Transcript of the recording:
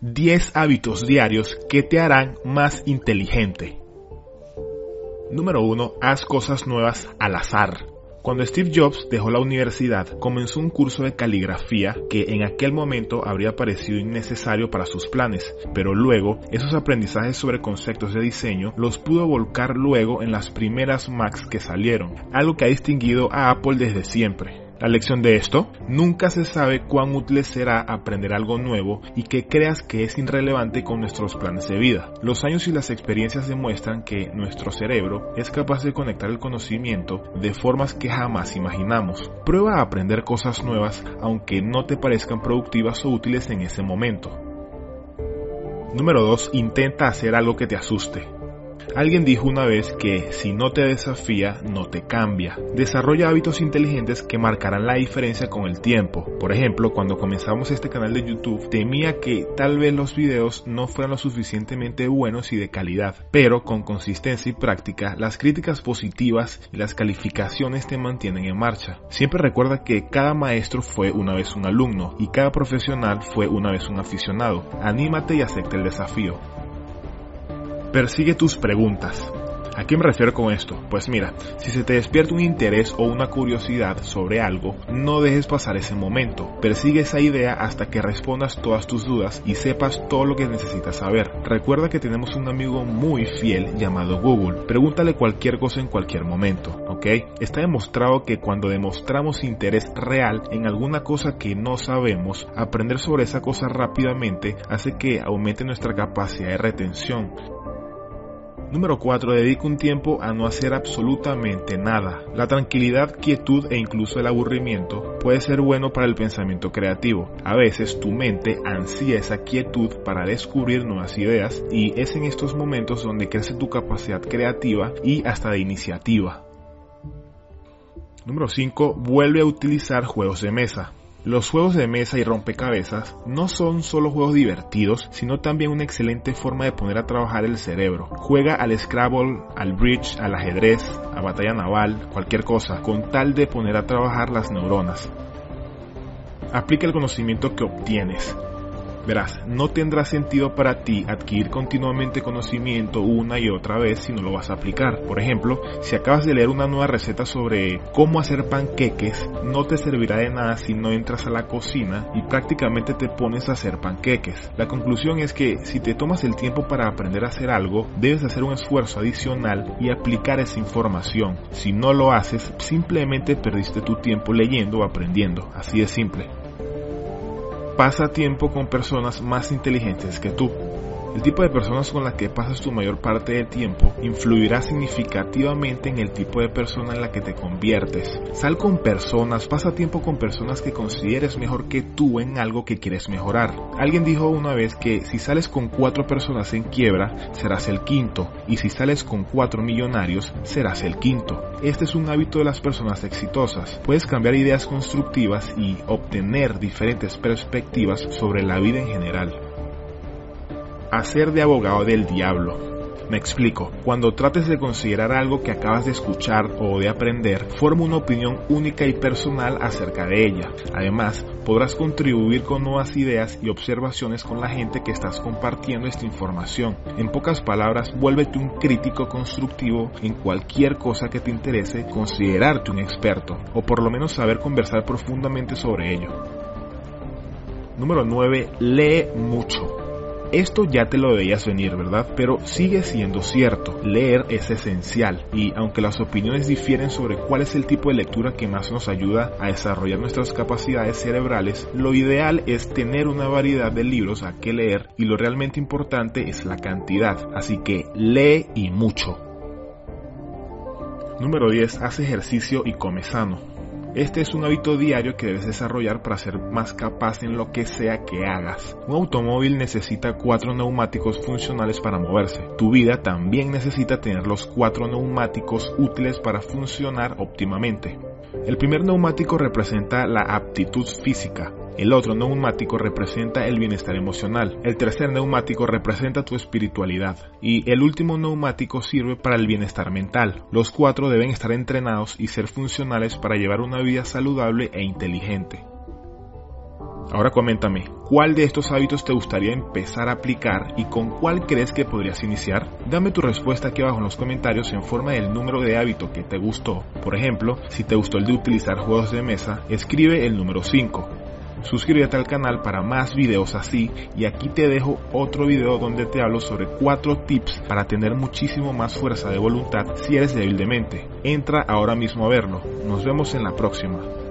10 hábitos diarios que te harán más inteligente. Número 1. Haz cosas nuevas al azar. Cuando Steve Jobs dejó la universidad, comenzó un curso de caligrafía que en aquel momento habría parecido innecesario para sus planes, pero luego esos aprendizajes sobre conceptos de diseño los pudo volcar luego en las primeras Macs que salieron, algo que ha distinguido a Apple desde siempre. La lección de esto: nunca se sabe cuán útil será aprender algo nuevo y que creas que es irrelevante con nuestros planes de vida. Los años y las experiencias demuestran que nuestro cerebro es capaz de conectar el conocimiento de formas que jamás imaginamos. Prueba a aprender cosas nuevas aunque no te parezcan productivas o útiles en ese momento. Número 2. Intenta hacer algo que te asuste. Alguien dijo una vez que si no te desafía, no te cambia. Desarrolla hábitos inteligentes que marcarán la diferencia con el tiempo. Por ejemplo, cuando comenzamos este canal de YouTube, temía que tal vez los videos no fueran lo suficientemente buenos y de calidad. Pero con consistencia y práctica, las críticas positivas y las calificaciones te mantienen en marcha. Siempre recuerda que cada maestro fue una vez un alumno y cada profesional fue una vez un aficionado. Anímate y acepta el desafío. Persigue tus preguntas. ¿A qué me refiero con esto? Pues mira, si se te despierta un interés o una curiosidad sobre algo, no dejes pasar ese momento. Persigue esa idea hasta que respondas todas tus dudas y sepas todo lo que necesitas saber. Recuerda que tenemos un amigo muy fiel llamado Google. Pregúntale cualquier cosa en cualquier momento, ¿ok? Está demostrado que cuando demostramos interés real en alguna cosa que no sabemos, aprender sobre esa cosa rápidamente hace que aumente nuestra capacidad de retención. Número 4. Dedica un tiempo a no hacer absolutamente nada. La tranquilidad, quietud e incluso el aburrimiento puede ser bueno para el pensamiento creativo. A veces tu mente ansía esa quietud para descubrir nuevas ideas y es en estos momentos donde crece tu capacidad creativa y hasta de iniciativa. Número 5. Vuelve a utilizar juegos de mesa. Los juegos de mesa y rompecabezas no son solo juegos divertidos, sino también una excelente forma de poner a trabajar el cerebro. Juega al Scrabble, al Bridge, al ajedrez, a Batalla Naval, cualquier cosa, con tal de poner a trabajar las neuronas. Aplica el conocimiento que obtienes. Verás, no tendrá sentido para ti adquirir continuamente conocimiento una y otra vez si no lo vas a aplicar. Por ejemplo, si acabas de leer una nueva receta sobre cómo hacer panqueques, no te servirá de nada si no entras a la cocina y prácticamente te pones a hacer panqueques. La conclusión es que si te tomas el tiempo para aprender a hacer algo, debes hacer un esfuerzo adicional y aplicar esa información. Si no lo haces, simplemente perdiste tu tiempo leyendo o aprendiendo. Así de simple. Pasa tiempo con personas más inteligentes que tú. El tipo de personas con las que pasas tu mayor parte del tiempo influirá significativamente en el tipo de persona en la que te conviertes. Sal con personas, pasa tiempo con personas que consideres mejor que tú en algo que quieres mejorar. Alguien dijo una vez que si sales con 4 personas en quiebra, serás el quinto, y si sales con 4 millonarios, serás el quinto. Este es un hábito de las personas exitosas. Puedes cambiar ideas constructivas y obtener diferentes perspectivas sobre la vida en general. Hacer de abogado del diablo. Me explico, cuando trates de considerar algo que acabas de escuchar o de aprender, forma una opinión única y personal acerca de ella. Además, podrás contribuir con nuevas ideas y observaciones con la gente que estás compartiendo esta información. En pocas palabras, vuélvete un crítico constructivo en cualquier cosa que te interese, considerarte un experto, o por lo menos saber conversar profundamente sobre ello. Número 9. Lee mucho. Esto ya te lo veías venir, ¿verdad? Pero sigue siendo cierto, leer es esencial y aunque las opiniones difieren sobre cuál es el tipo de lectura que más nos ayuda a desarrollar nuestras capacidades cerebrales, lo ideal es tener una variedad de libros a que leer y lo realmente importante es la cantidad, así que lee y mucho. Número 10. Haz ejercicio y come sano. Este es un hábito diario que debes desarrollar para ser más capaz en lo que sea que hagas. Un automóvil necesita 4 neumáticos funcionales para moverse. Tu vida también necesita tener los 4 neumáticos útiles para funcionar óptimamente. El primer neumático representa la aptitud física. El otro neumático representa el bienestar emocional, el tercer neumático representa tu espiritualidad y el último neumático sirve para el bienestar mental. Los 4 deben estar entrenados y ser funcionales para llevar una vida saludable e inteligente. Ahora coméntame, ¿cuál de estos hábitos te gustaría empezar a aplicar y con cuál crees que podrías iniciar? Dame tu respuesta aquí abajo en los comentarios en forma del número de hábito que te gustó. Por ejemplo, si te gustó el de utilizar juegos de mesa, escribe el número 5. Suscríbete al canal para más videos así, y aquí te dejo otro video donde te hablo sobre 4 tips para tener muchísimo más fuerza de voluntad si eres débil de mente. Entra ahora mismo a verlo. Nos vemos en la próxima.